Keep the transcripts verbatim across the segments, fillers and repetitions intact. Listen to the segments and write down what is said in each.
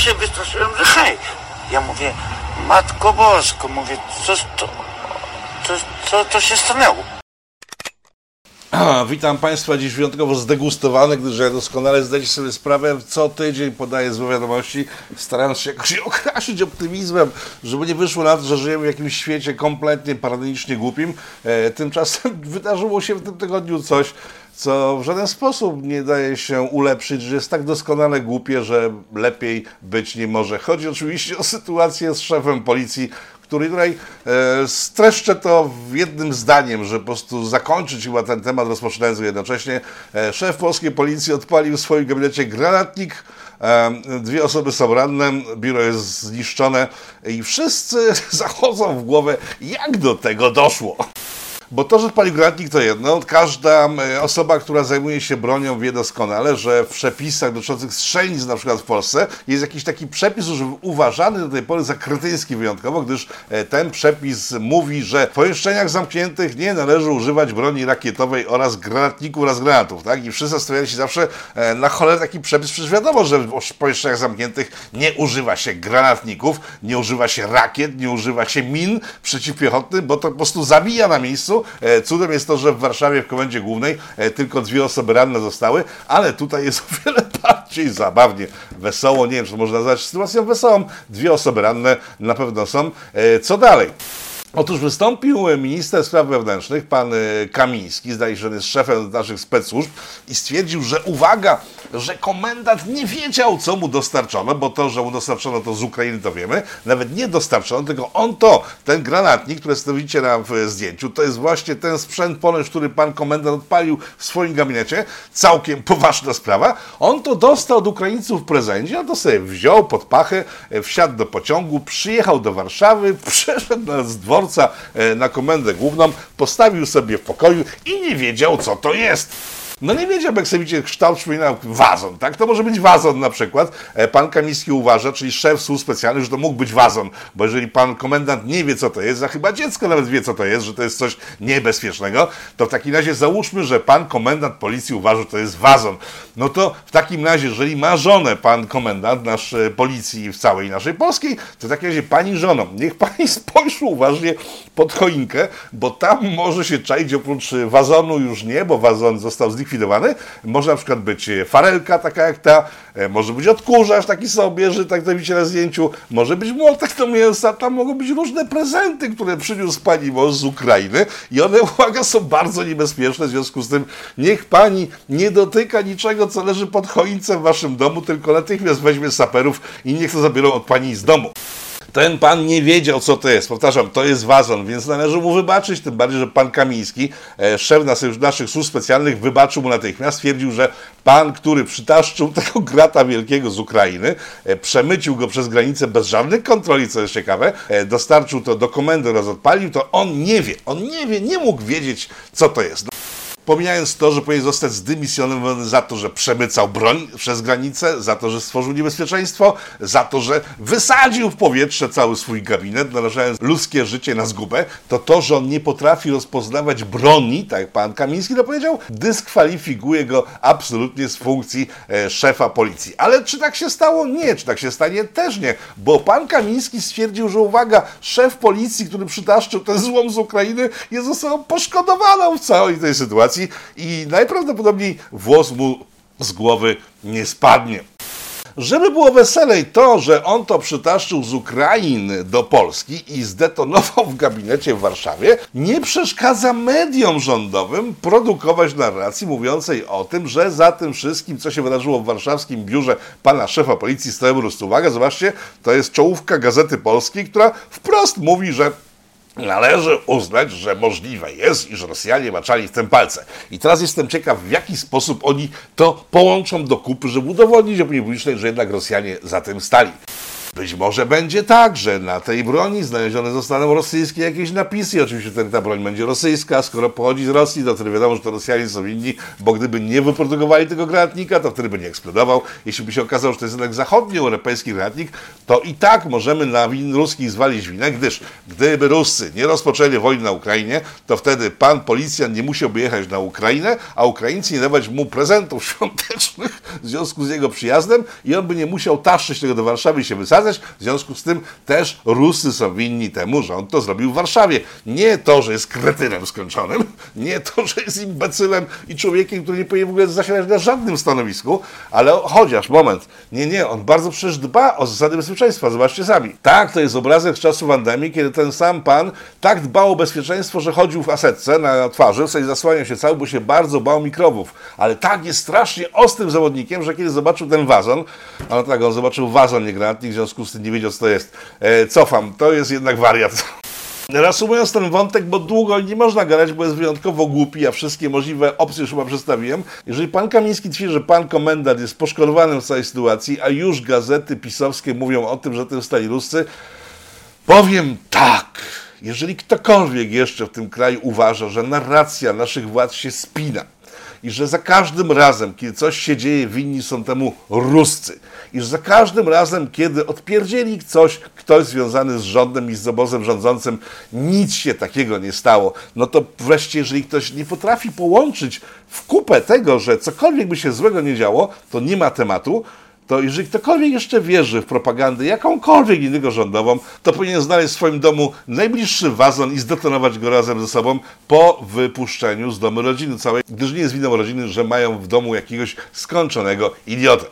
się wystraszyłem, że hej. Ja mówię, Matko Bosko, mówię, co to, co, co to się stanęło? Witam Państwa dziś wyjątkowo zdegustowany, gdyż ja doskonale zdaję sobie sprawę, co tydzień podaję złe wiadomości, starając się jakoś okrasić optymizmem, żeby nie wyszło na to, że żyjemy w jakimś świecie kompletnie paranoicznie głupim. E, tymczasem wydarzyło się w tym tygodniu coś, co w żaden sposób nie daje się ulepszyć, że jest tak doskonale głupie, że lepiej być nie może. Chodzi oczywiście o sytuację z szefem policji, który tutaj e, streszczę to w jednym zdaniem, że po prostu zakończyć chyba ten temat, rozpoczynając go jednocześnie. E, szef polskiej policji odpalił w swoim gabinecie granatnik, e, dwie osoby są ranne, biuro jest zniszczone i wszyscy zachodzą w głowę, jak do tego doszło. Bo to, że odpalił granatnik, to jedno. Każda osoba, która zajmuje się bronią, wie doskonale, że w przepisach dotyczących strzelnic na przykład w Polsce jest jakiś taki przepis już uważany do tej pory za kretyński wyjątkowo, gdyż ten przepis mówi, że w pomieszczeniach zamkniętych nie należy używać broni rakietowej oraz granatników oraz granatów. Tak? I wszyscy stawiali się zawsze na cholerę taki przepis. Przecież wiadomo, że w pomieszczeniach zamkniętych nie używa się granatników, nie używa się rakiet, nie używa się min przeciwpiechotnych, bo to po prostu zabija na miejscu. Cudem jest to, że w Warszawie w Komendzie Głównej tylko dwie osoby ranne zostały, ale tutaj jest o wiele bardziej zabawnie, wesoło, nie wiem, czy można nazwać sytuacją wesołą, dwie osoby ranne na pewno są. Co dalej? Otóż wystąpił minister spraw wewnętrznych, pan Kamiński, zdaje się, że on jest szefem naszych specsłużb i stwierdził, że uwaga, że komendant nie wiedział, co mu dostarczono, bo to, że mu dostarczono to z Ukrainy, to wiemy, nawet nie dostarczono, tylko on to, ten granatnik, który widzicie na zdjęciu, to jest właśnie ten sprzęt ponoć, który pan komendant odpalił w swoim gabinecie, całkiem poważna sprawa, on to dostał od Ukraińców w prezencie, a to sobie wziął pod pachę, wsiadł do pociągu, przyjechał do Warszawy, przeszedł na dworca na Komendę Główną, postawił sobie w pokoju i nie wiedział, co to jest. No nie wiedział, jak sobie widzicie, kształt przypominał wazon, tak? To może być wazon na przykład. Pan Kamiński uważa, czyli szef służb specjalnych, że to mógł być wazon, bo jeżeli pan komendant nie wie, co to jest, a chyba dziecko nawet wie, co to jest, że to jest coś niebezpiecznego, to w takim razie załóżmy, że pan komendant policji uważa, że to jest wazon. No to w takim razie, jeżeli ma żonę pan komendant nasz policji w całej naszej polskiej, to w takim razie pani żoną, niech pani spojrzy uważnie pod choinkę, bo tam może się czaić oprócz wazonu już nie, bo wazon został zlikwidowany. Może na przykład być farelka, taka jak ta, może być odkurzacz taki sobie, że tak to widzicie na zdjęciu, może być młotek do mięsa, tam mogą być różne prezenty, które przyniósł pani mąż z Ukrainy i one, uwaga, są bardzo niebezpieczne, w związku z tym niech pani nie dotyka niczego, co leży pod choinką w waszym domu, tylko natychmiast weźmie saperów i niech to zabiorą od pani z domu. Ten pan nie wiedział, co to jest. Powtarzam, to jest wazon, więc należy mu wybaczyć, tym bardziej, że pan Kamiński, szef naszych służb specjalnych, wybaczył mu natychmiast, stwierdził, że pan, który przytaszczył tego grata wielkiego z Ukrainy, przemycił go przez granicę bez żadnych kontroli, co jest ciekawe, dostarczył to do komendy oraz odpalił, to on nie wie, on nie wie, nie mógł wiedzieć, co to jest. Pomijając to, że powinien zostać zdymisjonowany za to, że przemycał broń przez granicę, za to, że stworzył niebezpieczeństwo, za to, że wysadził w powietrze cały swój gabinet, narażając ludzkie życie na zgubę, to to, że on nie potrafi rozpoznawać broni, tak jak pan Kamiński to powiedział, dyskwalifikuje go absolutnie z funkcji e, szefa policji. Ale czy tak się stało? Nie. Czy tak się stanie? Też nie. Bo pan Kamiński stwierdził, że uwaga, szef policji, który przytaszczył ten złom z Ukrainy, jest osobą poszkodowaną w całej tej sytuacji. I najprawdopodobniej włos mu z głowy nie spadnie. Żeby było weselej, to, że on to przytaszczył z Ukrainy do Polski i zdetonował w gabinecie w Warszawie, nie przeszkadza mediom rządowym produkować narracji mówiącej o tym, że za tym wszystkim, co się wydarzyło w warszawskim biurze pana szefa policji, stoją ruscy. Uwaga, zobaczcie, to jest czołówka Gazety Polskiej, która wprost mówi, że należy uznać, że możliwe jest, iż Rosjanie maczali w tym palce. I teraz jestem ciekaw, w jaki sposób oni to połączą do kupy, żeby udowodnić opinii publicznej, że jednak Rosjanie za tym stali. Być może będzie tak, że na tej broni znalezione zostaną rosyjskie jakieś napisy. Oczywiście wtedy ta broń będzie rosyjska, skoro pochodzi z Rosji, to wtedy wiadomo, że to Rosjanie są inni, bo gdyby nie wyprodukowali tego granatnika, to wtedy by nie eksplodował. Jeśli by się okazało, że to jest jednak zachodnioeuropejski granatnik, to i tak możemy na win ruskich zwalić winę, gdyż gdyby Ruscy nie rozpoczęli wojny na Ukrainie, to wtedy pan policjant nie musiałby jechać na Ukrainę, a Ukraińcy nie dawać mu prezentów świątecznych w związku z jego przyjazdem i on by nie musiał taszczyć tego do Warszawy i się wysadzać. W związku z tym też Ruscy są winni temu, że on to zrobił w Warszawie. Nie to, że jest kretynem skończonym, nie to, że jest imbecylem i człowiekiem, który nie powinien w ogóle zasiadać na żadnym stanowisku, ale chociaż, moment, nie, nie, on bardzo przecież dba o zasady bezpieczeństwa, zobaczcie sami. Tak, to jest obrazek z czasów pandemii, kiedy ten sam pan tak dbał o bezpieczeństwo, że chodził w asetce na twarzy, w sensie zasłaniał się cały, bo się bardzo bał mikrobów, ale tak jest strasznie ostrym zawodnikiem, że kiedy zobaczył ten wazon, a no tak, on zobaczył wazon, nie granatnik, w związku z tym nie wiedział, co to jest. E, cofam, to jest jednak wariat. Reasumując ten wątek, bo długo nie można gadać, bo jest wyjątkowo głupi, a wszystkie możliwe opcje już chyba przedstawiłem. Jeżeli pan Kamiński twierdzi, że pan komendant jest poszkodowanym w całej sytuacji, a już gazety pisowskie mówią o tym, że to stali Ruscy, powiem tak. Jeżeli ktokolwiek jeszcze w tym kraju uważa, że narracja naszych władz się spina i że za każdym razem, kiedy coś się dzieje, winni są temu Ruscy, iż za każdym razem, kiedy odpierdzieli coś, ktoś związany z rządem i z obozem rządzącym, nic się takiego nie stało. No to wreszcie, jeżeli ktoś nie potrafi połączyć w kupę tego, że cokolwiek by się złego nie działo, to nie ma tematu, to jeżeli ktokolwiek jeszcze wierzy w propagandę jakąkolwiek innego rządową, to powinien znaleźć w swoim domu najbliższy wazon i zdetonować go razem ze sobą po wypuszczeniu z domu rodziny całej, gdyż nie jest winą rodziny, że mają w domu jakiegoś skończonego idiotę.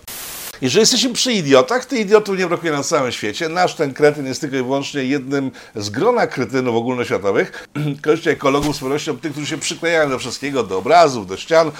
Jeżeli jesteśmy przy idiotach, to idiotów nie brakuje na całym świecie. Nasz ten kretyn jest tylko i wyłącznie jednym z grona kretynów ogólnoświatowych. Kościół ekologów z pewnością tych, którzy się przyklejają do wszystkiego, do obrazów, do ścian,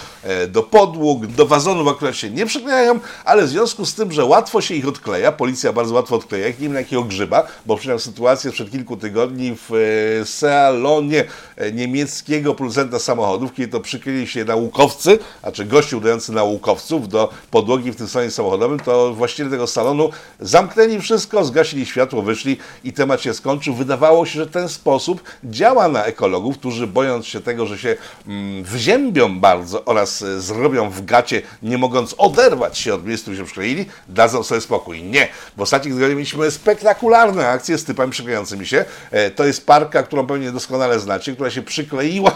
do podłóg, do wazonów akurat się nie przyklejają, ale w związku z tym, że łatwo się ich odkleja, policja bardzo łatwo odkleja ich, nie wiem jakiego grzyba, bo przynajmniej sytuację sprzed kilku tygodni w salonie niemieckiego producenta samochodów, kiedy to przykleili się naukowcy, a czy gości udający naukowców do podłogi w tym salonie samochodowym, to właściciele tego salonu zamknęli wszystko, zgasili światło, wyszli i temat się skończył. Wydawało się, że ten sposób działa na ekologów, którzy bojąc się tego, że się mm, wziębią bardzo oraz y, zrobią w gacie, nie mogąc oderwać się od miejsc, w którym się przykleili, dadzą sobie spokój. Nie! W ostatnich tygodniach mieliśmy spektakularne akcje z typami przyklejącymi się. E, to jest parka, którą pewnie doskonale znacie, która się przykleiła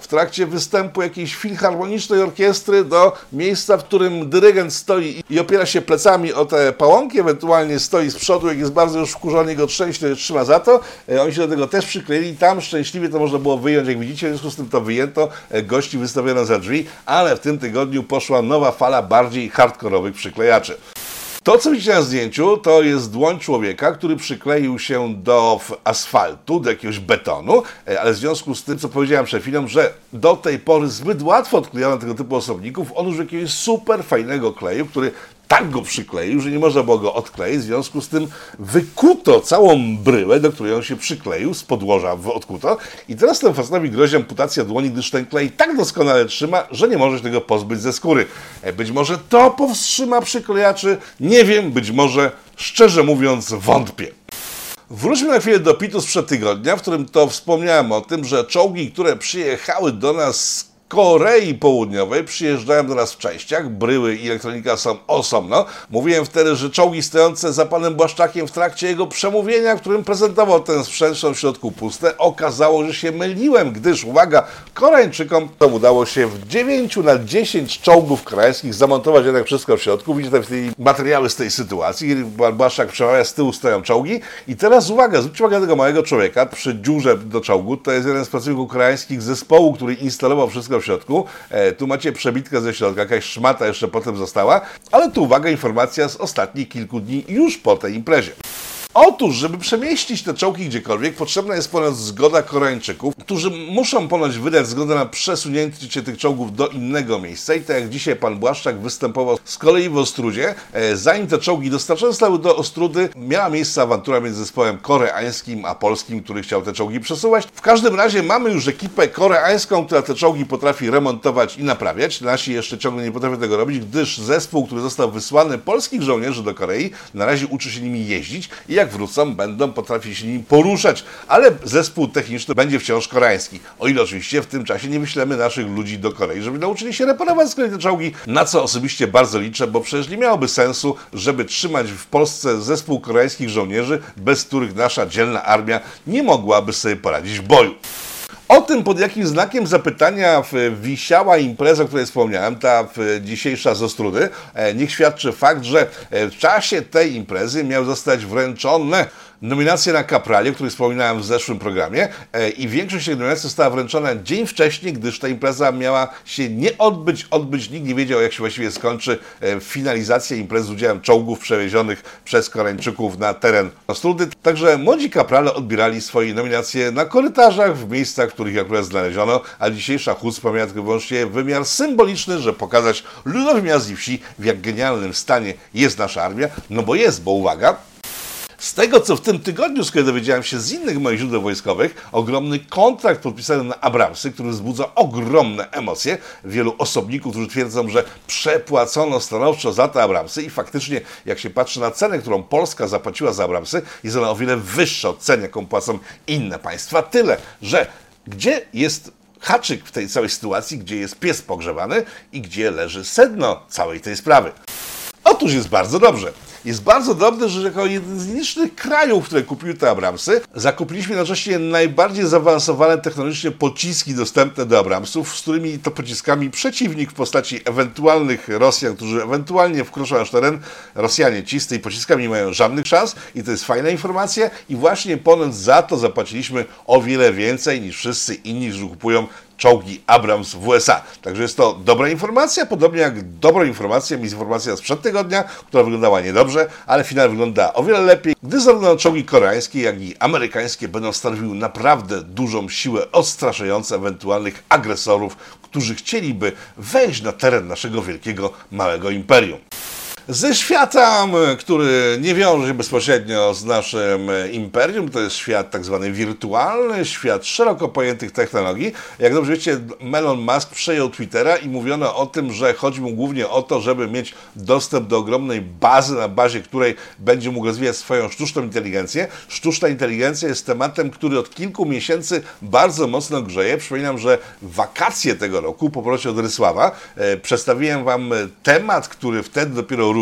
w trakcie występu jakiejś filharmonicznej orkiestry do miejsca, w którym dyrygent stoi i opiera się plecami o te pałąki, ewentualnie stoi z przodu, jak jest bardzo już wkurzony, go trzęśnie, trzyma za to. Oni się do tego też przykleili. Tam szczęśliwie to można było wyjąć, jak widzicie, w związku z tym to wyjęto, gości wystawiono za drzwi, ale w tym tygodniu poszła nowa fala bardziej hardkorowych przyklejaczy. To, co widzicie na zdjęciu, to jest dłoń człowieka, który przykleił się do asfaltu, do jakiegoś betonu, ale w związku z tym, co powiedziałem przed chwilą, że do tej pory zbyt łatwo odklejano tego typu osobników, on użył jakiegoś super fajnego kleju, który tak go przykleił, że nie można było go odkleić, w związku z tym wykuto całą bryłę, do której on się przykleił, z podłoża odkuto i teraz temu facetowi grozi amputacja dłoni, gdyż ten klej tak doskonale trzyma, że nie może się tego pozbyć ze skóry. Być może to powstrzyma przyklejaczy, nie wiem, być może, szczerze mówiąc, wątpię. Wróćmy na chwilę do pitu sprzed tygodnia, w którym to wspomniałem o tym, że czołgi, które przyjechały do nas Korei Południowej przyjeżdżają do nas w częściach, bryły i elektronika są osobno. Mówiłem wtedy, że czołgi stojące za panem Błaszczakiem w trakcie jego przemówienia, w którym prezentował ten sprzęt, w środku puste, okazało, że się myliłem, gdyż, uwaga, Koreańczykom to udało się w dziewięciu na dziesięć czołgów koreańskich zamontować jednak wszystko w środku. Widzicie tutaj materiały z tej sytuacji, kiedy pan Błaszczak przemawia, z tyłu stoją czołgi. I teraz uwaga, zwróćcie uwagę na tego małego człowieka przy dziurze do czołgu. To jest jeden z pracowników koreańskich zespołu, który instalował wszystko w środku. E, tu macie przebitkę ze środka, jakaś szmata jeszcze potem została, ale tu uwaga, informacja z ostatnich kilku dni już po tej imprezie. Otóż, żeby przemieścić te czołgi gdziekolwiek, potrzebna jest ponoć zgoda Koreańczyków, którzy muszą ponoć wydać zgodę na przesunięcie tych czołgów do innego miejsca. I tak jak dzisiaj pan Błaszczak występował z kolei w Ostródzie, zanim te czołgi dostarczone zostały do Ostródy, miała miejsce awantura między zespołem koreańskim a polskim, który chciał te czołgi przesuwać. W każdym razie mamy już ekipę koreańską, która te czołgi potrafi remontować i naprawiać. Nasi jeszcze ciągle nie potrafią tego robić, gdyż zespół, który został wysłany polskich żołnierzy do Korei, na razie uczy się nimi jeździć i jak wrócą, będą potrafić się nimi poruszać, ale zespół techniczny będzie wciąż koreański. O ile oczywiście w tym czasie nie wyślemy naszych ludzi do Korei, żeby nauczyli się reparować z kolei te czołgi, na co osobiście bardzo liczę, bo przecież nie miałoby sensu, żeby trzymać w Polsce zespół koreańskich żołnierzy, bez których nasza dzielna armia nie mogłaby sobie poradzić w boju. O tym, pod jakim znakiem zapytania wisiała impreza, o której wspomniałem, ta dzisiejsza z Ostródy, niech świadczy fakt, że w czasie tej imprezy miał zostać wręczone nominacje na kaprali, o których wspominałem w zeszłym programie, i większość tych nominacji została wręczona dzień wcześniej, gdyż ta impreza miała się nie odbyć, odbyć. Nikt nie wiedział, jak się właściwie skończy finalizacja imprezy z udziałem czołgów przewiezionych przez Koreańczyków na teren Ostródy. Także młodzi kaprale odbierali swoje nominacje na korytarzach, w miejscach, w których je akurat znaleziono, a dzisiejsza chucpa miała tylko wyłącznie wymiar symboliczny, żeby pokazać ludowi miast i wsi, w jak genialnym stanie jest nasza armia. No bo jest, bo uwaga, z tego, co w tym tygodniu, z kolei dowiedziałem się z innych moich źródeł wojskowych, ogromny kontrakt podpisany na Abramsy, który wzbudza ogromne emocje wielu osobników, którzy twierdzą, że przepłacono stanowczo za te Abramsy i faktycznie, jak się patrzy na cenę, którą Polska zapłaciła za Abramsy, jest ona o wiele wyższa od ceny, jaką płacą inne państwa. Tyle, że gdzie jest haczyk w tej całej sytuacji, gdzie jest pies pogrzebany i gdzie leży sedno całej tej sprawy? Otóż jest bardzo dobrze. Jest bardzo dobre, że jako jeden z nielicznych krajów, które kupiły te Abramsy, zakupiliśmy jednocześnie najbardziej zaawansowane technologicznie pociski dostępne do Abramsów, z którymi to pociskami przeciwnik w postaci ewentualnych Rosjan, którzy ewentualnie wkroczą nasz teren, Rosjanie ci z tymi pociskami nie mają żadnych szans i to jest fajna informacja i właśnie ponad za to zapłaciliśmy o wiele więcej niż wszyscy inni, którzy kupują czołgi Abrams w U S A. Także jest to dobra informacja, podobnie jak dobrą informacją jest informacja sprzed tygodnia, która wyglądała niedobrze, ale finał wygląda o wiele lepiej, gdy zarówno czołgi koreańskie, jak i amerykańskie będą stanowiły naprawdę dużą siłę odstraszającą ewentualnych agresorów, którzy chcieliby wejść na teren naszego wielkiego, małego imperium. Ze świata, który nie wiąże się bezpośrednio z naszym imperium, to jest świat tak zwany wirtualny, świat szeroko pojętych technologii. Jak dobrze wiecie, Elon Musk przejął Twittera i mówiono o tym, że chodzi mu głównie o to, żeby mieć dostęp do ogromnej bazy, na bazie której będzie mógł rozwijać swoją sztuczną inteligencję. Sztuczna inteligencja jest tematem, który od kilku miesięcy bardzo mocno grzeje. Przypominam, że wakacje tego roku, po powrocie od Rysława, e, przedstawiłem Wam temat, który wtedy dopiero ruszał.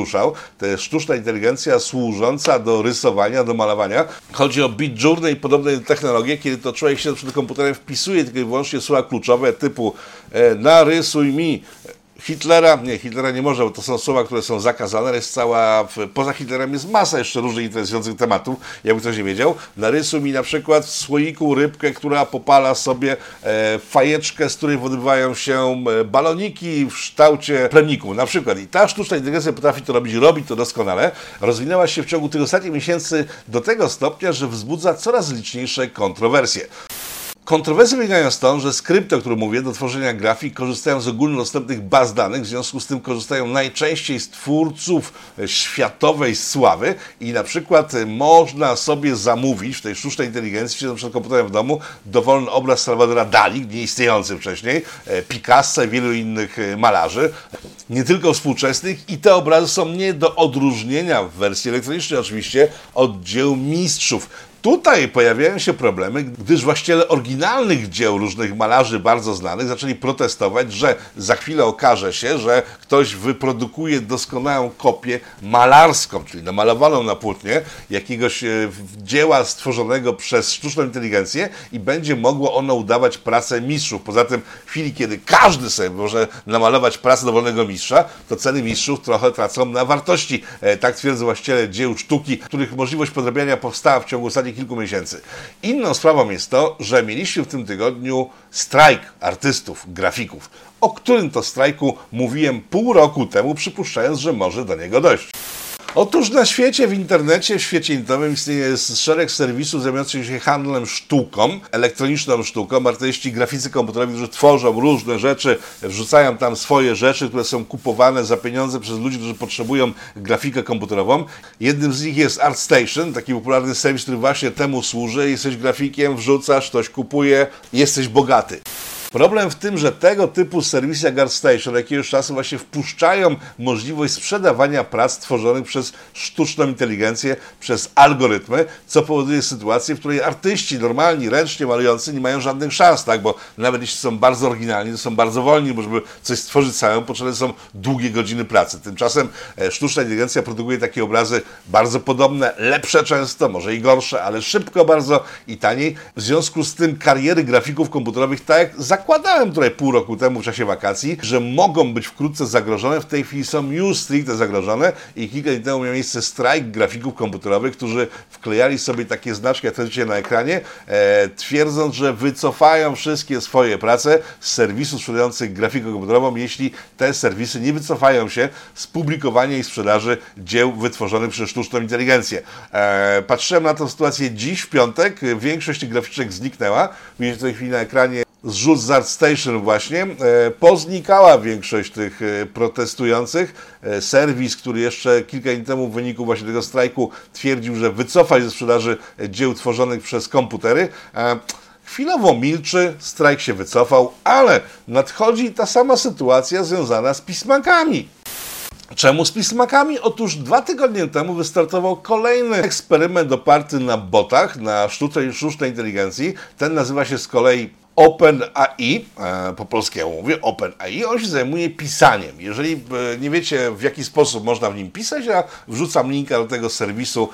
To jest sztuczna inteligencja służąca do rysowania, do malowania. Chodzi o Midjourney i podobne technologie, kiedy to człowiek siedzi przed komputerem, wpisuje tylko i wyłącznie słowa kluczowe typu e, narysuj mi Hitlera. Nie, Hitlera nie może, bo to są słowa, które są zakazane, ale jest cała, poza Hitlerem jest masa jeszcze różnych interesujących tematów, jakby ktoś nie wiedział. Narysuj mi na przykład w słoiku rybkę, która popala sobie e, fajeczkę, z której wydobywają się baloniki w kształcie plemniku, na przykład. I ta sztuczna inteligencja potrafi to robić, robi to doskonale. Rozwinęła się w ciągu tych ostatnich miesięcy do tego stopnia, że wzbudza coraz liczniejsze kontrowersje. Kontrowersje wynikają stąd, że skrypty, o których mówię, do tworzenia grafik korzystają z ogólnodostępnych baz danych, w związku z tym korzystają najczęściej z twórców światowej sławy i na przykład można sobie zamówić w tej sztucznej inteligencji, siedząc przed komputerem w domu, dowolny obraz Salvadora Dalí, nieistniejący wcześniej, Picasso i wielu innych malarzy, nie tylko współczesnych, i te obrazy są nie do odróżnienia w wersji elektronicznej oczywiście od dzieł mistrzów. Tutaj pojawiają się problemy, gdyż właściciele oryginalnych dzieł różnych malarzy bardzo znanych zaczęli protestować, że za chwilę okaże się, że ktoś wyprodukuje doskonałą kopię malarską, czyli namalowaną na płótnie jakiegoś dzieła stworzonego przez sztuczną inteligencję i będzie mogło ono udawać pracę mistrzów. Poza tym w chwili, kiedy każdy sobie może namalować pracę dowolnego mistrza, to ceny mistrzów trochę tracą na wartości. Tak twierdzą właściciele dzieł sztuki, których możliwość podrabiania powstała w ciągu ostatnich kilku miesięcy. Inną sprawą jest to, że mieliśmy w tym tygodniu strajk artystów, grafików, o którym to strajku mówiłem pół roku temu, przypuszczając, że może do niego dojść. Otóż na świecie, w internecie, w świecie internetowym istnieje szereg serwisów zajmujących się handlem sztuką, elektroniczną sztuką. Artyści, graficy komputerowi, którzy tworzą różne rzeczy, wrzucają tam swoje rzeczy, które są kupowane za pieniądze przez ludzi, którzy potrzebują grafikę komputerową. Jednym z nich jest ArtStation, taki popularny serwis, który właśnie temu służy. Jesteś grafikiem, wrzucasz, ktoś kupuje, jesteś bogaty. Problem w tym, że tego typu serwisy jak ArtStation od jakiegoś czasu właśnie wpuszczają możliwość sprzedawania prac tworzonych przez sztuczną inteligencję, przez algorytmy, co powoduje sytuację, w której artyści normalni, ręcznie malujący nie mają żadnych szans, tak? Bo nawet jeśli są bardzo oryginalni, to są bardzo wolni, bo żeby coś stworzyć samemu, potrzebne są długie godziny pracy. Tymczasem sztuczna inteligencja produkuje takie obrazy bardzo podobne, lepsze często, może i gorsze, ale szybko bardzo i taniej. W związku z tym kariery grafików komputerowych, tak jak zakładałem tutaj pół roku temu w czasie wakacji, że mogą być wkrótce zagrożone. W tej chwili są już stricte zagrożone i kilka dni temu miał miejsce strajk grafików komputerowych, którzy wklejali sobie takie znaczki, jak to widzicie na ekranie, e, twierdząc, że wycofają wszystkie swoje prace z serwisów sprzedających grafikę komputerową, jeśli te serwisy nie wycofają się z publikowania i sprzedaży dzieł wytworzonych przez sztuczną inteligencję. E, patrzyłem na tę sytuację dziś, w piątek. Większość tych graficzek zniknęła. Widzicie w tej chwili na ekranie zrzut z ArtStation właśnie, e, poznikała większość tych e, protestujących. E, serwis, który jeszcze kilka dni temu w wyniku właśnie tego strajku twierdził, że wycofa się ze sprzedaży dzieł tworzonych przez komputery. E, Chwilowo milczy, strajk się wycofał, ale nadchodzi ta sama sytuacja związana z pismakami. Czemu z pismakami? Otóż dwa tygodnie temu wystartował kolejny eksperyment oparty na botach, na sztucznej, sztucznej inteligencji. Ten nazywa się z kolei OpenAI, po polskiemu mówię, OpenAI, on się zajmuje pisaniem. Jeżeli nie wiecie, w jaki sposób można w nim pisać, ja wrzucam linka do tego serwisu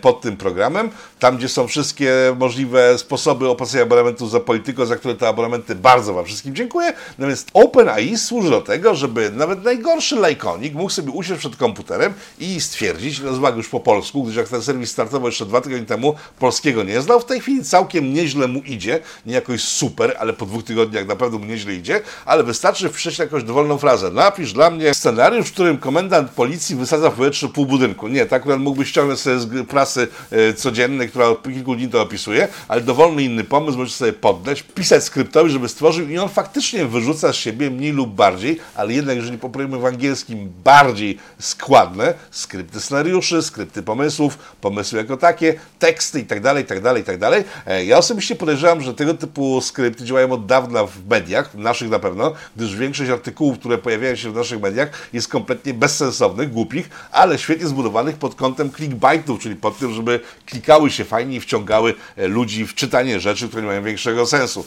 pod tym programem, tam gdzie są wszystkie możliwe sposoby opłacenia abonamentu za Polityko, za które te abonamenty bardzo Wam wszystkim dziękuję. No więc OpenAI służy do tego, żeby nawet najgorszy lajkonik mógł sobie usiąść przed komputerem i stwierdzić, nazywam już po polsku, gdyż jak ten serwis startował jeszcze dwa tygodnie temu, polskiego nie znał, w tej chwili całkiem nieźle mu idzie, nie jakoś super, ale po dwóch tygodniach na pewno mu nieźle idzie, ale wystarczy wprzeć jakąś dowolną frazę. Napisz dla mnie scenariusz, w którym komendant policji wysadza w powietrzu pół budynku. Nie, tak akurat mógłby ściągnąć sobie z prasy e, codziennej, która od kilku dni to opisuje, ale dowolny inny pomysł możesz sobie poddać, pisać skryptowi, żeby stworzył i on faktycznie wyrzuca z siebie mniej lub bardziej, ale jednak jeżeli poprojemy w angielskim bardziej składne skrypty scenariuszy, skrypty pomysłów, pomysły jako takie, teksty itd., itd., itd. E, ja osobiście podejrzewam, że tego typu skrypty Skrypty działają od dawna w mediach, naszych na pewno, gdyż większość artykułów, które pojawiają się w naszych mediach, jest kompletnie bezsensownych, głupich, ale świetnie zbudowanych pod kątem clickbaitów, czyli pod tym, żeby klikały się fajnie i wciągały ludzi w czytanie rzeczy, które nie mają większego sensu.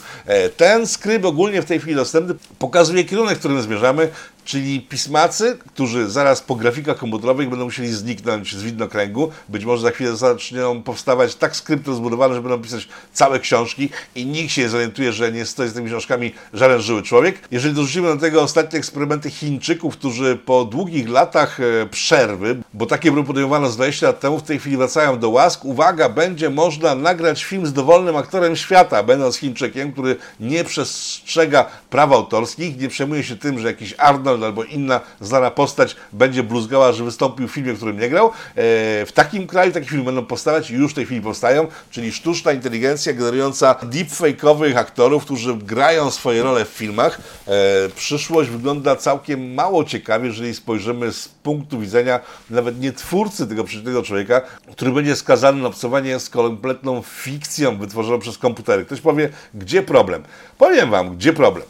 Ten skrypt ogólnie w tej chwili dostępny pokazuje kierunek, w którym zmierzamy, czyli pismacy, którzy zaraz po grafikach komputerowych będą musieli zniknąć z widnokręgu. Być może za chwilę zaczną powstawać tak skrypty rozbudowane, że będą pisać całe książki i nikt się nie zorientuje, że nie stoi z tymi książkami żaden żyły człowiek. Jeżeli dorzucimy do tego ostatnie eksperymenty Chińczyków, którzy po długich latach przerwy, bo takie były podejmowane z dwadzieścia lat temu, w tej chwili wracają do łask. Uwaga, będzie można nagrać film z dowolnym aktorem świata, będąc Chińczykiem, który nie przestrzega praw autorskich, nie przejmuje się tym, że jakiś Arnold albo inna znana postać będzie bluzgała, że wystąpił w filmie, w którym nie grał. Eee, w takim kraju takie filmy będą powstawać i już w tej chwili powstają, czyli sztuczna inteligencja generująca deepfake'owych aktorów, którzy grają swoje role w filmach. Eee, przyszłość wygląda całkiem mało ciekawie, jeżeli spojrzymy z punktu widzenia nawet nie twórcy tego przeciętnego człowieka, który będzie skazany na obcowanie z kompletną fikcją wytworzoną przez komputery. Ktoś powie, gdzie problem? Powiem Wam, gdzie problem.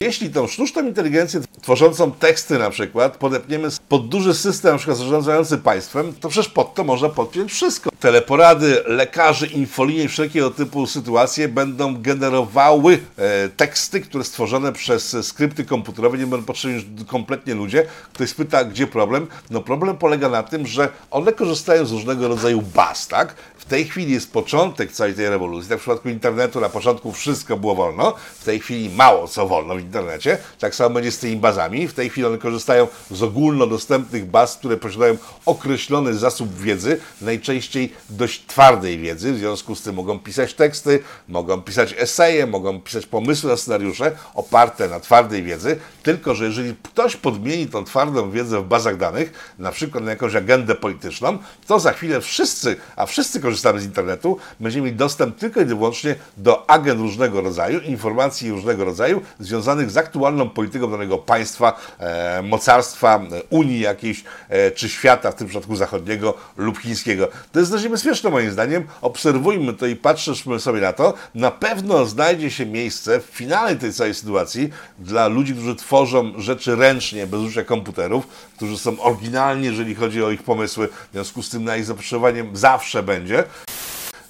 Jeśli tą sztuczną inteligencję tworzącą teksty na przykład podepniemy pod duży system na przykład zarządzający państwem, to przecież pod to można podpiąć wszystko. Teleporady, lekarzy, infolinie i wszelkiego typu sytuacje będą generowały e, teksty, które stworzone przez skrypty komputerowe, nie będą potrzebni już kompletnie ludzie. Ktoś spyta, gdzie problem? No problem polega na tym, że one korzystają z różnego rodzaju baz, tak? W tej chwili jest początek całej tej rewolucji. Tak w przypadku internetu na początku wszystko było wolno, w tej chwili mało co wolno w internecie. Tak samo będzie z tymi bazami. W tej chwili one korzystają z ogólnodostępnych baz, które posiadają określony zasób wiedzy, najczęściej dość twardej wiedzy. W związku z tym mogą pisać teksty, mogą pisać eseje, mogą pisać pomysły na scenariusze oparte na twardej wiedzy. Tylko że jeżeli ktoś podmieni tą twardą wiedzę w bazach danych, na przykład na jakąś agendę polityczną, to za chwilę wszyscy, a wszyscy korzystamy z internetu, będziemy mieli dostęp tylko i wyłącznie do agend różnego rodzaju, informacji różnego rodzaju związanych z aktualną polityką danego państwa, e, mocarstwa, Unii jakiejś, e, czy świata, w tym przypadku zachodniego lub chińskiego. To jest dość niebezpieczne moim zdaniem. Obserwujmy to i patrzmy sobie na to. Na pewno znajdzie się miejsce w finale tej całej sytuacji dla ludzi, którzy tworzą rzeczy ręcznie, bez użycia komputerów, którzy są oryginalni, jeżeli chodzi o ich pomysły. W związku z tym na ich zapotrzebowanie zawsze będzie.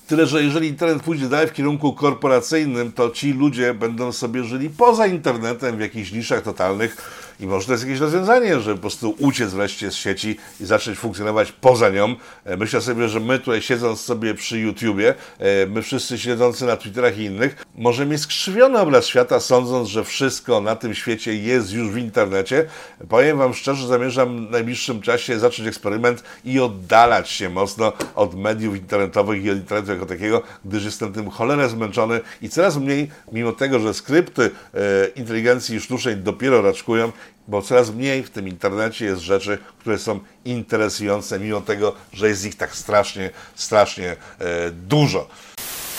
Tyle, że jeżeli internet pójdzie dalej w kierunku korporacyjnym, to ci ludzie będą sobie żyli poza internetem w jakichś niszach totalnych i może to jest jakieś rozwiązanie, żeby po prostu uciec wreszcie z sieci i zacząć funkcjonować poza nią. Myślę sobie, że my tutaj siedząc sobie przy YouTubie, my wszyscy siedzący na Twitterach i innych, możemy mieć skrzywiony obraz świata, sądząc, że wszystko na tym świecie jest już w internecie. Powiem wam szczerze, zamierzam w najbliższym czasie zacząć eksperyment i oddalać się mocno od mediów internetowych i od internetu jako takiego, gdyż jestem tym cholerę zmęczony i coraz mniej, mimo tego, że skrypty e, inteligencji i sztucznej dopiero raczkują, bo coraz mniej w tym internecie jest rzeczy, które są interesujące, mimo tego, że jest ich tak strasznie, strasznie e, dużo.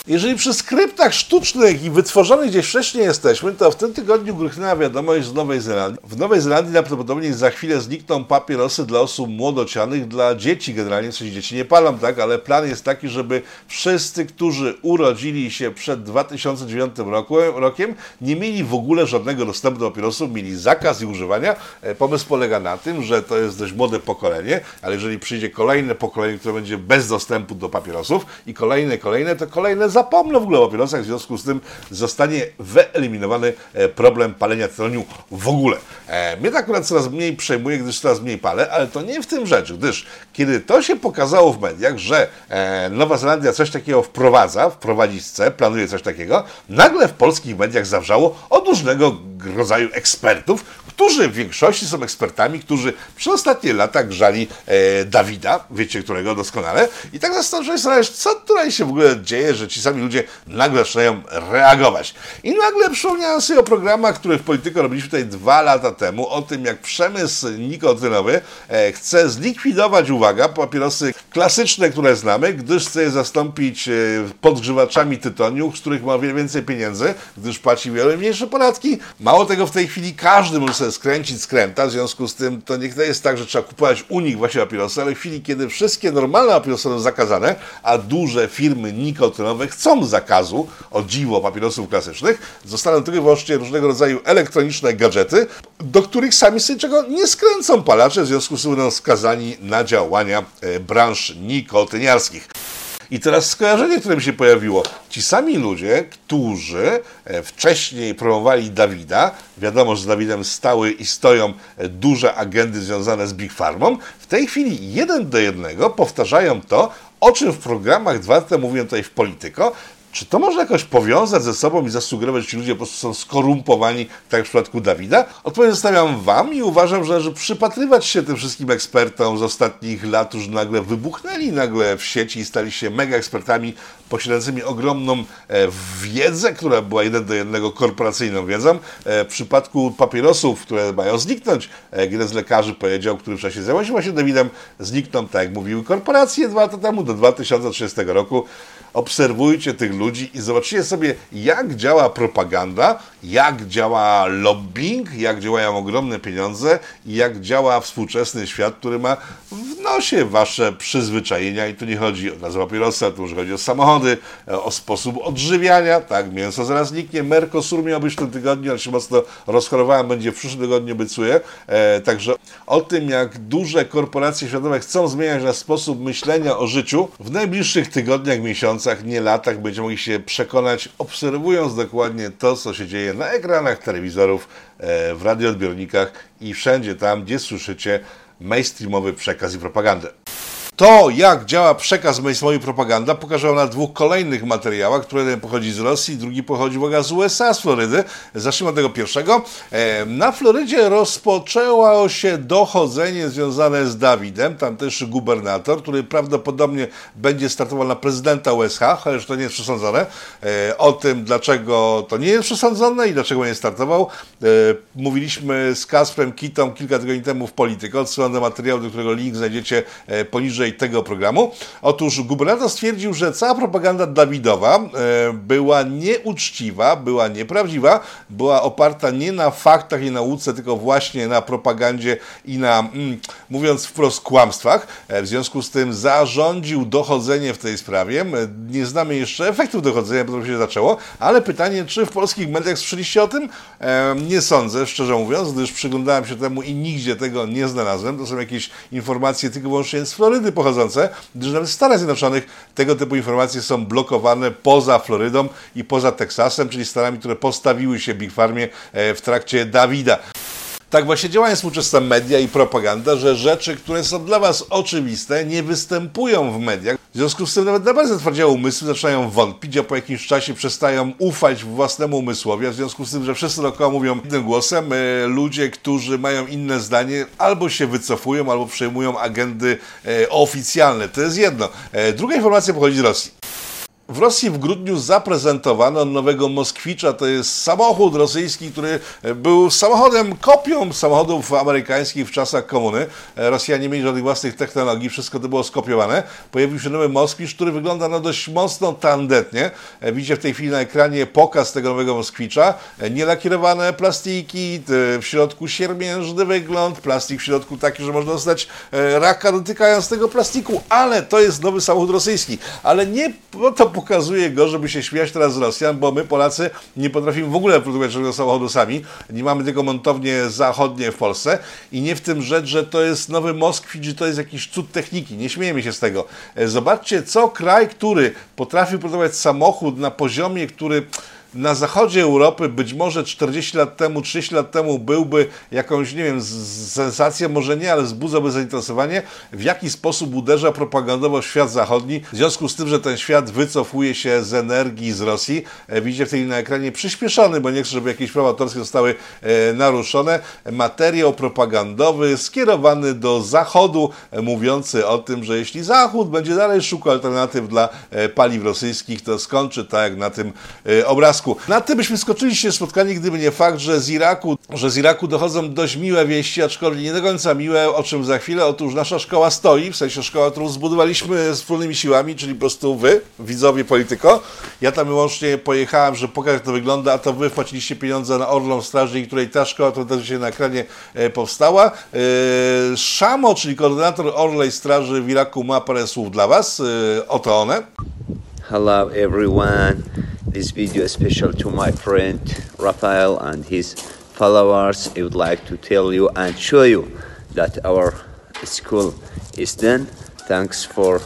Jeżeli przy skryptach sztucznych i wytworzonych gdzieś wcześniej jesteśmy, to w tym tygodniu gruchnęła wiadomość z Nowej Zelandii. W Nowej Zelandii najprawdopodobniej za chwilę znikną papierosy dla osób młodocianych, dla dzieci generalnie, w sensie dzieci nie palą, tak, ale plan jest taki, żeby wszyscy, którzy urodzili się przed dwa tysiące dziewiątym roku, rokiem, nie mieli w ogóle żadnego dostępu do papierosów, mieli zakaz ich używania. Pomysł polega na tym, że to jest dość młode pokolenie, ale jeżeli przyjdzie kolejne pokolenie, które będzie bez dostępu do papierosów i kolejne, kolejne, to kolejne zapomną w ogóle o papierosach, w związku z tym zostanie wyeliminowany problem palenia tytoniu w ogóle. E, mnie to akurat coraz mniej przejmuje, gdyż coraz mniej palę, ale to nie w tym rzecz, gdyż kiedy to się pokazało w mediach, że e, Nowa Zelandia coś takiego wprowadza, wprowadzić chce, planuje coś takiego, nagle w polskich mediach zawrzało od różnego rodzaju ekspertów, którzy w większości są ekspertami, którzy przez ostatnie lata grzali e, Dawida, wiecie którego doskonale, i tak zastanawiam się, co tutaj się w ogóle dzieje, że ci sami ludzie nagle zaczynają reagować. I nagle przypomniałem sobie o programach, które w Polityko robiliśmy tutaj dwa lata temu, o tym, jak przemysł nikotynowy e, chce zlikwidować, uwaga, papierosy klasyczne, które znamy, gdyż chce je zastąpić e, podgrzewaczami tytoniu, z których ma o wiele więcej pieniędzy, gdyż płaci wiele mniejsze podatki. Mało tego, w tej chwili każdy może sobie skręcić skręta, w związku z tym to nie jest tak, że trzeba kupować u nich właśnie papierosy, ale w chwili, kiedy wszystkie normalne papierosy są zakazane, a duże firmy nikotynowe chcą zakazu, o dziwo, papierosów klasycznych, zostaną tylko i wyłącznie różnego rodzaju elektroniczne gadżety, do których sami sobie czego nie skręcą palacze, w związku z tym będą skazani na działania e, branż nikotyniarskich. I teraz skojarzenie, które mi się pojawiło. Ci sami ludzie, którzy wcześniej promowali Dawida, wiadomo, że z Dawidem stały i stoją duże agendy związane z Big Pharmą, w tej chwili jeden do jednego powtarzają to, o czym w programach dwa lata temu mówiłem tutaj w Polityko. Czy to można jakoś powiązać ze sobą i zasugerować, że ci ludzie po prostu są skorumpowani, tak jak w przypadku Dawida? Odpowiedź zostawiam wam i uważam, że należy przypatrywać się tym wszystkim ekspertom z ostatnich lat, którzy nagle wybuchnęli nagle w sieci i stali się mega ekspertami posiadającymi ogromną e, wiedzę, która była jeden do jednego korporacyjną wiedzą. E, w przypadku papierosów, które mają zniknąć, e, jeden z lekarzy powiedział, który w czasie zajmował się właśnie Dawidem, znikną, tak jak mówiły korporacje dwa lata temu, do dwa tysiące trzydziestego roku. Obserwujcie tych ludzi Ludzi i zobaczycie sobie, jak działa propaganda, jak działa lobbying, jak działają ogromne pieniądze i jak działa współczesny świat, który ma w nosie wasze przyzwyczajenia. I tu nie chodzi od razu o papierosy, tu już chodzi o samochody, o sposób odżywiania. Tak, mięso zaraz niknie. Mercosur miał być w tym tygodniu, ale się mocno rozchorowałem, będzie w przyszłym tygodniu, obiecuję. E, także o tym, jak duże korporacje światowe chcą zmieniać nasz sposób myślenia o życiu, w najbliższych tygodniach, miesiącach, nie latach, będziemy mogli się przekonać, obserwując dokładnie to, co się dzieje na ekranach telewizorów, w radioodbiornikach i wszędzie tam, gdzie słyszycie mainstreamowy przekaz i propagandę. To, jak działa przekaz mainstreamowy propaganda, pokażę na dwóch kolejnych materiałach, które jeden pochodzi z Rosji, drugi pochodzi z U S A, z Florydy. Zacznijmy od tego pierwszego. Na Florydzie rozpoczęło się dochodzenie związane z Dawidem, tam też gubernator, który prawdopodobnie będzie startował na prezydenta U S A, chociaż to nie jest przesądzone. O tym, dlaczego to nie jest przesądzone i dlaczego nie startował, mówiliśmy z Kasprem Kitą kilka tygodni temu w Polityce. Odsyłam do materiału, do którego link znajdziecie poniżej tego programu. Otóż gubernator stwierdził, że cała propaganda Dawidowa e, była nieuczciwa, była nieprawdziwa, była oparta nie na faktach i nauce, tylko właśnie na propagandzie i na, mm, mówiąc wprost, kłamstwach. E, w związku z tym zarządził dochodzenie w tej sprawie. E, nie znamy jeszcze efektów dochodzenia, bo to się zaczęło, ale pytanie, czy w polskich mediach słyszeliście o tym? E, nie sądzę, szczerze mówiąc, gdyż przyglądałem się temu i nigdzie tego nie znalazłem. To są jakieś informacje tylko wyłącznie z Florydy pochodzące, gdyż nawet w Stanach Zjednoczonych tego typu informacje są blokowane poza Florydą i poza Teksasem, czyli stanami, które postawiły się Big Farmie w trakcie Dawida. Tak właśnie działają współczesne media i propaganda, że rzeczy, które są dla was oczywiste, nie występują w mediach. W związku z tym nawet najbardziej zatwardziałe umysły zaczynają wątpić, a po jakimś czasie przestają ufać własnemu umysłowi, a w związku z tym, że wszyscy dookoła mówią jednym głosem, e, ludzie, którzy mają inne zdanie, albo się wycofują, albo przejmują agendy e, oficjalne. To jest jedno. E, druga informacja pochodzi z Rosji. W Rosji w grudniu zaprezentowano nowego Moskwicza, to jest samochód rosyjski, który był samochodem, kopią samochodów amerykańskich w czasach komuny. Rosjanie nie mieli żadnych własnych technologii, wszystko to było skopiowane. Pojawił się nowy Moskwicz, który wygląda na dość mocno tandetnie. Widzicie w tej chwili na ekranie pokaz tego nowego Moskwicza. Nielakierowane plastiki, w środku siermiężny wygląd, plastik w środku taki, że można dostać raka dotykając tego plastiku, ale to jest nowy samochód rosyjski. Ale nie po to pokazuje go, żeby się śmiać teraz z Rosjan, bo my Polacy nie potrafimy w ogóle produkować tego samochodu sami. Nie mamy tego montownie zachodnie w Polsce i nie w tym rzecz, że to jest nowy Moskwicz, to jest jakiś cud techniki. Nie śmiejemy się z tego. Zobaczcie, co kraj, który potrafi produkować samochód na poziomie, który na zachodzie Europy być może czterdzieści lat temu, trzydzieści lat temu byłby jakąś, nie wiem, sensacją, może nie, ale wzbudzałby zainteresowanie, w jaki sposób uderza propagandowo w świat zachodni, w związku z tym, że ten świat wycofuje się z energii z Rosji. Widzicie w tej na ekranie przyspieszony, bo nie chcę, żeby jakieś prawa autorskie zostały e, naruszone. Materiał propagandowy skierowany do Zachodu, mówiący o tym, że jeśli Zachód będzie dalej szukał alternatyw dla e, paliw rosyjskich, to skończy tak jak na tym e, obrazku. Na tym byśmy skoczyli się spotkanie, gdyby nie fakt, że z Iraku, że z Iraku dochodzą dość miłe wieści, aczkolwiek nie do końca miłe, o czym za chwilę. Otóż nasza szkoła stoi, w sensie szkoła, którą zbudowaliśmy wspólnymi siłami, czyli po prostu wy, widzowie Polityko. Ja tam wyłącznie pojechałem, żeby pokazać, jak to wygląda, a to wy wpłaciliście pieniądze na Orlą Straż, dzięki której ta szkoła, która też się na ekranie powstała. Szamo, czyli koordynator Orlej Straży w Iraku, ma parę słów dla was. Oto one. Hello everyone. This video is special to my friend Rafael and his followers. I would like to tell you and show you that our school is done. Thanks for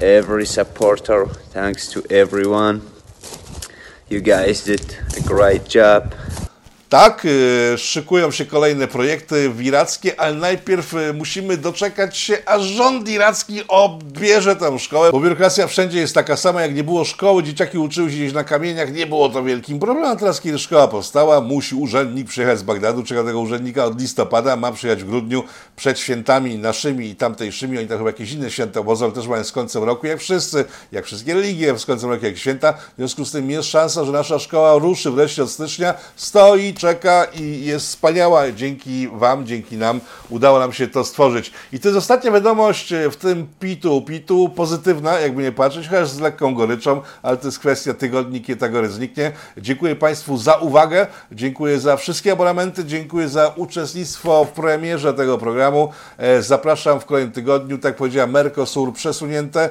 every supporter. Thanks to everyone. You guys did a great job. Tak, szykują się kolejne projekty irackie, ale najpierw musimy doczekać się, aż rząd iracki obierze tę szkołę, bo biurokracja wszędzie jest taka sama, jak nie było szkoły, dzieciaki uczyły się gdzieś na kamieniach, nie było to wielkim problemem, a teraz kiedy szkoła powstała, musi urzędnik przyjechać z Bagdadu, czeka tego urzędnika od listopada, ma przyjechać w grudniu przed świętami naszymi i tamtejszymi, oni tam chyba jakieś inne święta obozowe też mają z końcem roku, jak wszyscy, jak wszystkie religie, z końcem roku jak święta, w związku z tym jest szansa, że nasza szkoła ruszy wreszcie od stycznia, stoi, czeka i jest wspaniała. Dzięki wam, dzięki nam udało nam się to stworzyć. I to jest ostatnia wiadomość w tym pitu, pitu, pozytywna, jakby nie patrzeć, chociaż z lekką goryczą, ale to jest kwestia tygodni, kiedy ta gorycz zniknie. Dziękuję państwu za uwagę, dziękuję za wszystkie abonamenty, dziękuję za uczestnictwo w premierze tego programu. Zapraszam w kolejnym tygodniu, tak powiedziałem, Mercosur przesunięte,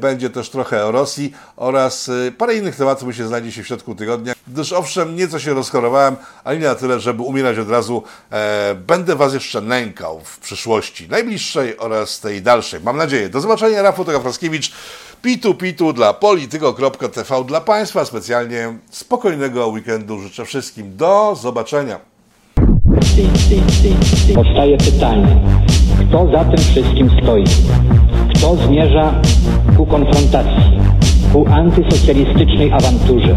będzie też trochę o Rosji oraz parę innych tematów, bo się znajdzie się w środku tygodnia. Gdyż owszem, nieco się rozchorowałem, ale nie na tyle, żeby umierać od razu. E, będę was jeszcze nękał w przyszłości najbliższej oraz tej dalszej. Mam nadzieję. Do zobaczenia. Rafał Toka-Frostkiewicz. Pitu, pitu dla polityko kropka t v dla państwa. Specjalnie spokojnego weekendu życzę wszystkim. Do zobaczenia. Powstaje pytanie. Kto za tym wszystkim stoi? To zmierza ku konfrontacji, ku antysocjalistycznej awanturze.